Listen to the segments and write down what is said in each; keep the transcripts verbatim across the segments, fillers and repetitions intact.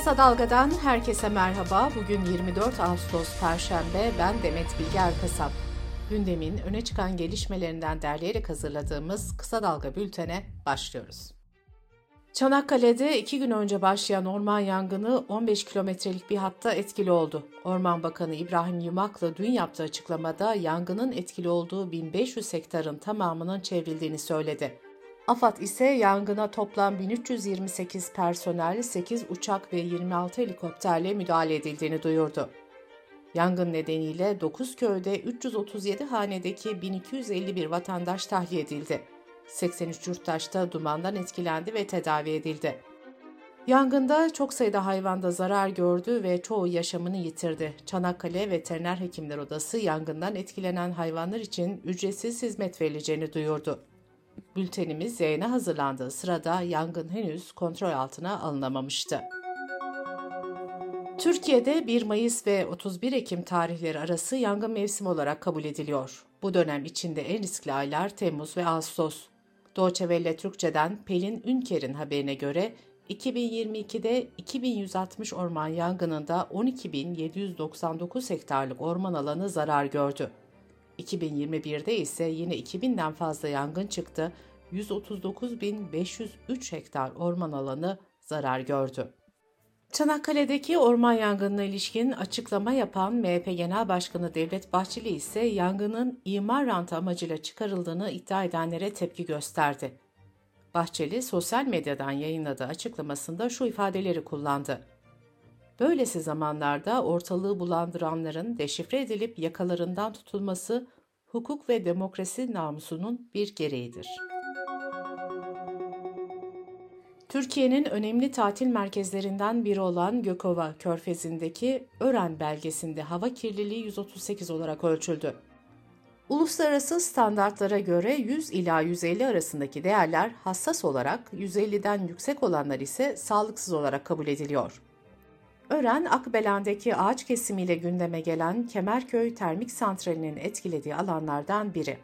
Kısa Dalga'dan herkese merhaba. Bugün yirmi dört Ağustos Perşembe, ben Demet Bilge Erkasap. Gündemin öne çıkan gelişmelerinden derleyerek hazırladığımız Kısa Dalga Bülten'e başlıyoruz. Çanakkale'de iki gün önce başlayan orman yangını on beş kilometrelik bir hatta etkili oldu. Orman Bakanı İbrahim Yumaklı dün yaptığı açıklamada yangının etkili olduğu bin beş yüz hektarın tamamının çevrildiğini söyledi. AFAD ise yangına toplam bin üç yüz yirmi sekiz personel, sekiz uçak ve yirmi altı helikopterle müdahale edildiğini duyurdu. Yangın nedeniyle dokuz köyde üç yüz otuz yedi hanedeki bin iki yüz elli bir vatandaş tahliye edildi. seksen üç yurttaş da dumandan etkilendi ve tedavi edildi. Yangında çok sayıda hayvan da zarar gördü ve çoğu yaşamını yitirdi. Çanakkale Veteriner Hekimler Odası yangından etkilenen hayvanlar için ücretsiz hizmet verileceğini duyurdu. Bültenimiz yayına hazırlandığı sırada yangın henüz kontrol altına alınamamıştı. Türkiye'de bir Mayıs ve otuz bir Ekim tarihleri arası yangın mevsimi olarak kabul ediliyor. Bu dönem içinde en riskli aylar Temmuz ve Ağustos. Deutsche Welle Türkçe'den Pelin Ünker'in haberine göre iki bin yirmi ikide iki bin yüz altmış orman yangınında on iki bin yedi yüz doksan dokuz hektarlık orman alanı zarar gördü. iki bin yirmi birde ise yine iki binden fazla yangın çıktı, yüz otuz dokuz bin beş yüz üç hektar orman alanı zarar gördü. Çanakkale'deki orman yangınına ilişkin açıklama yapan M H P Genel Başkanı Devlet Bahçeli ise yangının imar rantı amacıyla çıkarıldığını iddia edenlere tepki gösterdi. Bahçeli, sosyal medyadan yayınladığı açıklamasında şu ifadeleri kullandı. Böylesi zamanlarda ortalığı bulandıranların deşifre edilip yakalarından tutulması hukuk ve demokrasi namusunun bir gereğidir. Türkiye'nin önemli tatil merkezlerinden biri olan Gökova Körfezi'ndeki Ören beldesinde hava kirliliği yüz otuz sekiz olarak ölçüldü. Uluslararası standartlara göre yüz ila yüz elli arasındaki değerler hassas olarak, yüz elliden yüksek olanlar ise sağlıksız olarak kabul ediliyor. Ören, Akbelen'deki ağaç kesimiyle gündeme gelen Kemerköy Termik Santrali'nin etkilediği alanlardan biri.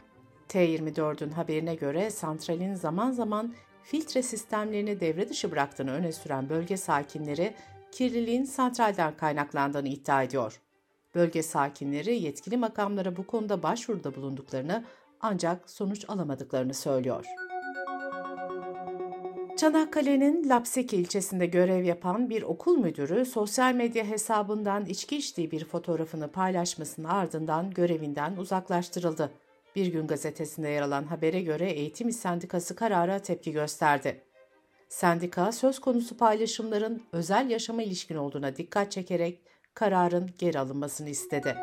T yirmi dört'ün haberine göre santralin zaman zaman filtre sistemlerini devre dışı bıraktığını öne süren bölge sakinleri kirliliğin santralden kaynaklandığını iddia ediyor. Bölge sakinleri yetkili makamlara bu konuda başvuruda bulunduklarını ancak sonuç alamadıklarını söylüyor. Çanakkale'nin Lapseki ilçesinde görev yapan bir okul müdürü sosyal medya hesabından içki içtiği bir fotoğrafını paylaşmasının ardından görevinden uzaklaştırıldı. Bir Gün gazetesinde yer alan habere göre Eğitim İş Sendikası karara tepki gösterdi. Sendika, söz konusu paylaşımların özel yaşama ilişkin olduğuna dikkat çekerek kararın geri alınmasını istedi.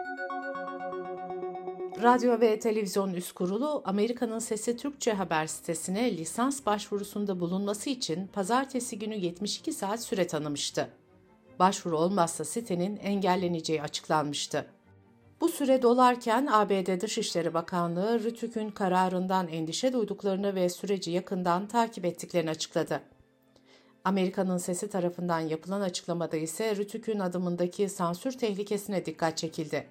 Radyo ve Televizyon Üst Kurulu, Amerika'nın Sesi Türkçe haber sitesine lisans başvurusunda bulunması için pazartesi günü yetmiş iki saat süre tanımıştı. Başvuru olmazsa sitenin engelleneceği açıklanmıştı. Bu süre dolarken A B D Dışişleri Bakanlığı, RTÜK'ün kararından endişe duyduklarını ve süreci yakından takip ettiklerini açıkladı. Amerika'nın Sesi tarafından yapılan açıklamada ise RTÜK'ün adımındaki sansür tehlikesine dikkat çekildi.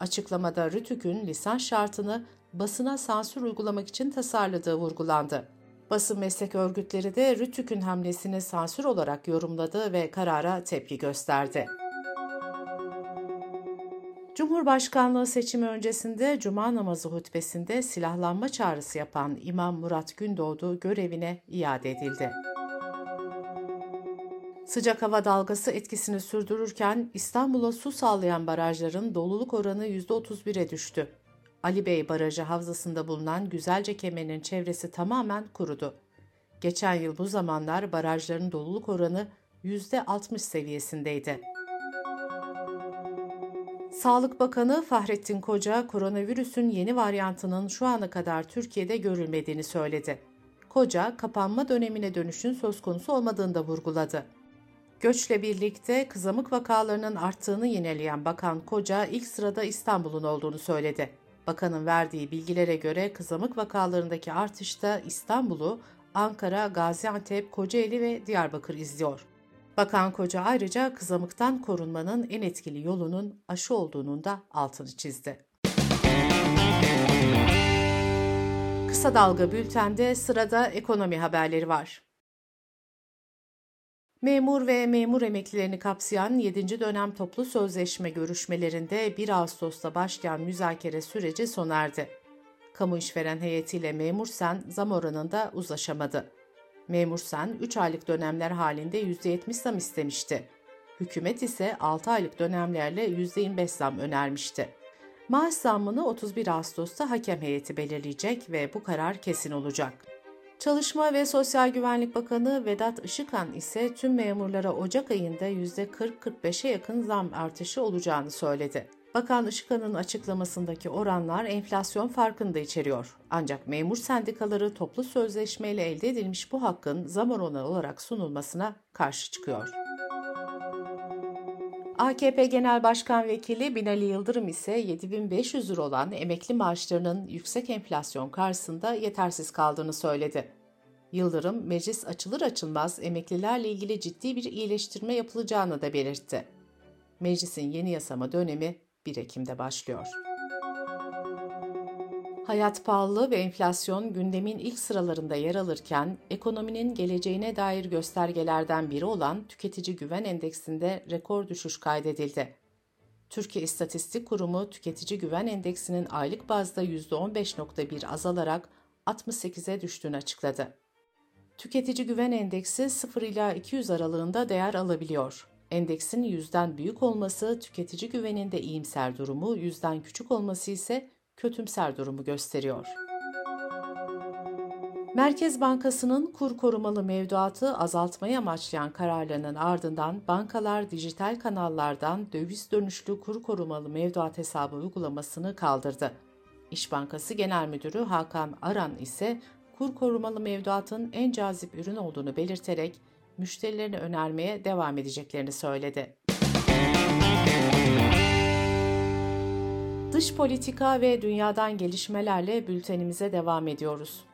Açıklamada RTÜK'ün lisans şartını basına sansür uygulamak için tasarladığı vurgulandı. Basın meslek örgütleri de RTÜK'ün hamlesini sansür olarak yorumladı ve karara tepki gösterdi. Cumhurbaşkanlığı seçimi öncesinde Cuma namazı hutbesinde silahlanma çağrısı yapan İmam Murat Gündoğdu görevine iade edildi. Sıcak hava dalgası etkisini sürdürürken İstanbul'a su sağlayan barajların doluluk oranı yüzde otuz bire düştü. Ali Bey Barajı Havzası'nda bulunan Güzelce Kemen'in çevresi tamamen kurudu. Geçen yıl bu zamanlar barajların doluluk oranı yüzde altmış seviyesindeydi. Sağlık Bakanı Fahrettin Koca, koronavirüsün yeni varyantının şu ana kadar Türkiye'de görülmediğini söyledi. Koca, kapanma dönemine dönüşün söz konusu olmadığını da vurguladı. Göçle birlikte kızamık vakalarının arttığını yineleyen Bakan Koca, ilk sırada İstanbul'un olduğunu söyledi. Bakanın verdiği bilgilere göre kızamık vakalarındaki artışta İstanbul'u, Ankara, Gaziantep, Kocaeli ve Diyarbakır izliyor. Bakan Koca ayrıca kızamıktan korunmanın en etkili yolunun aşı olduğunun da altını çizdi. Kısa Dalga Bülten'de sırada ekonomi haberleri var. Memur ve memur emeklilerini kapsayan yedinci dönem toplu sözleşme görüşmelerinde bir Ağustos'ta başlayan müzakere süreci sona erdi. Kamu işveren heyetiyle Memursen zam oranında uzlaşamadı. Memursen üç aylık dönemler halinde yüzde yetmiş zam istemişti. Hükümet ise altı aylık dönemlerle yüzde yirmi beş zam önermişti. Maaş zammını otuz bir Ağustos'ta hakem heyeti belirleyecek ve bu karar kesin olacak. Çalışma ve Sosyal Güvenlik Bakanı Vedat Işıkhan ise tüm memurlara Ocak ayında yüzde kırk kırk beşe yakın zam artışı olacağını söyledi. Bakan Işıkhan'ın açıklamasındaki oranlar enflasyon farkını da içeriyor. Ancak memur sendikaları toplu sözleşmeyle elde edilmiş bu hakkın zam oranı olarak sunulmasına karşı çıkıyor. A K P Genel Başkan Vekili Binali Yıldırım ise yedi bin beş yüz lira olan emekli maaşlarının yüksek enflasyon karşısında yetersiz kaldığını söyledi. Yıldırım, meclis açılır açılmaz emeklilerle ilgili ciddi bir iyileştirme yapılacağını da belirtti. Meclisin yeni yasama dönemi bir Ekim'de başlıyor. Hayat pahalılığı ve enflasyon gündemin ilk sıralarında yer alırken, ekonominin geleceğine dair göstergelerden biri olan Tüketici Güven Endeksinde rekor düşüş kaydedildi. Türkiye İstatistik Kurumu Tüketici Güven Endeksinin aylık bazda yüzde on beş virgül bir azalarak altmış sekize düştüğünü açıkladı. Tüketici Güven Endeksi sıfır ila iki yüz aralığında değer alabiliyor. Endeksin yüzden büyük olması tüketici güveninde iyimser durumu, yüzden küçük olması ise kötümser durumu gösteriyor. Merkez Bankası'nın kur korumalı mevduatı azaltmayı amaçlayan kararlarının ardından bankalar dijital kanallardan döviz dönüşlü kur korumalı mevduat hesabı uygulamasını kaldırdı. İş Bankası Genel Müdürü Hakan Aran ise kur korumalı mevduatın en cazip ürün olduğunu belirterek müşterilerine önermeye devam edeceklerini söyledi. Dış politika ve dünyadan gelişmelerle bültenimize devam ediyoruz.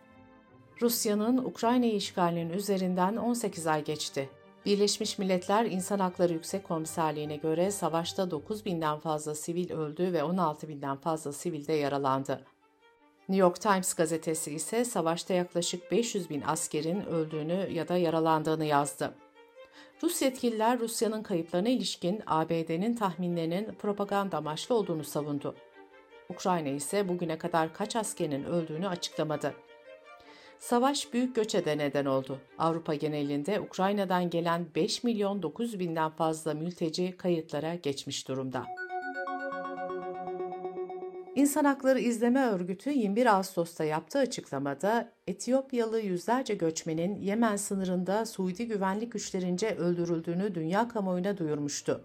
Rusya'nın Ukrayna'yı işgalinin üzerinden on sekiz ay geçti. Birleşmiş Milletler İnsan Hakları Yüksek Komiserliği'ne göre savaşta dokuz binden fazla sivil öldü ve on altı binden fazla sivil de yaralandı. New York Times gazetesi ise savaşta yaklaşık beş yüz bin askerin öldüğünü ya da yaralandığını yazdı. Rus yetkililer Rusya'nın kayıplarına ilişkin A B D'nin tahminlerinin propaganda amaçlı olduğunu savundu. Ukrayna ise bugüne kadar kaç askerin öldüğünü açıklamadı. Savaş büyük göçe de neden oldu. Avrupa genelinde Ukrayna'dan gelen beş milyon dokuz yüz binden fazla mülteci kayıtlara geçmiş durumda. İnsan Hakları İzleme Örgütü yirmi bir Ağustos'ta yaptığı açıklamada Etiyopyalı yüzlerce göçmenin Yemen sınırında Suudi güvenlik güçlerince öldürüldüğünü dünya kamuoyuna duyurmuştu.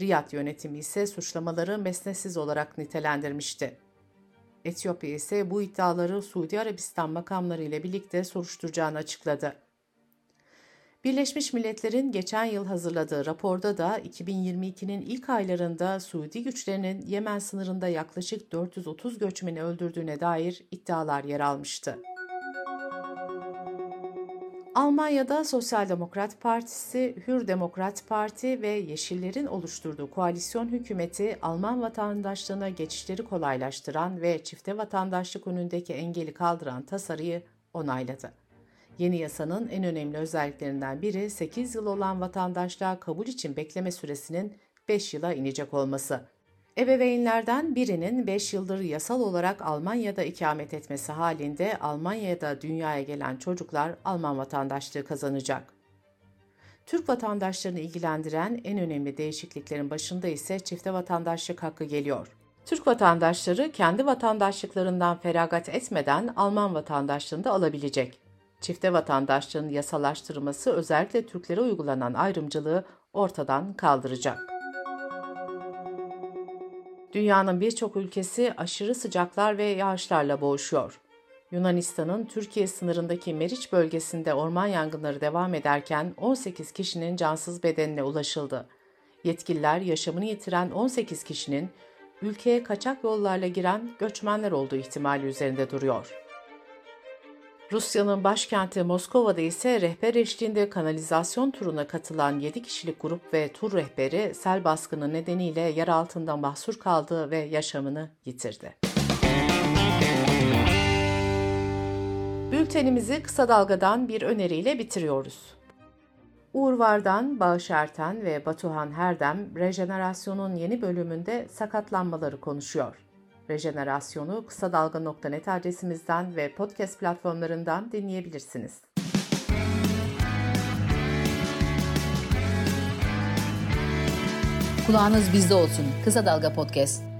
Riyad yönetimi ise suçlamaları mesnetsiz olarak nitelendirmişti. Etiyopya ise bu iddiaları Suudi Arabistan makamları ile birlikte soruşturacağını açıkladı. Birleşmiş Milletler'in geçen yıl hazırladığı raporda da iki bin yirmi ikinin ilk aylarında Suudi güçlerinin Yemen sınırında yaklaşık dört yüz otuz göçmeni öldürdüğüne dair iddialar yer almıştı. Almanya'da Sosyal Demokrat Partisi, Hür Demokrat Parti ve Yeşillerin oluşturduğu koalisyon hükümeti Alman vatandaşlığına geçişleri kolaylaştıran ve çifte vatandaşlık önündeki engeli kaldıran tasarıyı onayladı. Yeni yasanın en önemli özelliklerinden biri sekiz yıl olan vatandaşlığa kabul için bekleme süresinin beş yıla inecek olması. Ebeveynlerden birinin beş yıldır yasal olarak Almanya'da ikamet etmesi halinde Almanya'da dünyaya gelen çocuklar Alman vatandaşlığı kazanacak. Türk vatandaşlarını ilgilendiren en önemli değişikliklerin başında ise çifte vatandaşlık hakkı geliyor. Türk vatandaşları kendi vatandaşlıklarından feragat etmeden Alman vatandaşlığını da alabilecek. Çifte vatandaşlığın yasalaştırılması özellikle Türklere uygulanan ayrımcılığı ortadan kaldıracak. Dünyanın birçok ülkesi aşırı sıcaklar ve yağışlarla boğuşuyor. Yunanistan'ın Türkiye sınırındaki Meriç bölgesinde orman yangınları devam ederken on sekiz kişinin cansız bedenine ulaşıldı. Yetkililer yaşamını yitiren on sekiz kişinin ülkeye kaçak yollarla giren göçmenler olduğu ihtimali üzerinde duruyor. Rusya'nın başkenti Moskova'da ise rehber eşliğinde kanalizasyon turuna katılan yedi kişilik grup ve tur rehberi sel baskını nedeniyle yer altında mahsur kaldı ve yaşamını yitirdi. Bültenimizi kısa dalgadan bir öneriyle bitiriyoruz. Uğur Vardan, Bağış Erten ve Batuhan Herdem, Rejenerasyon'un yeni bölümünde sakatlanmaları konuşuyor. Rejenerasyon'u kısadalga nokta net adresimizden ve podcast platformlarından dinleyebilirsiniz. Kulağınız bizde olsun. Kısa Dalga Podcast.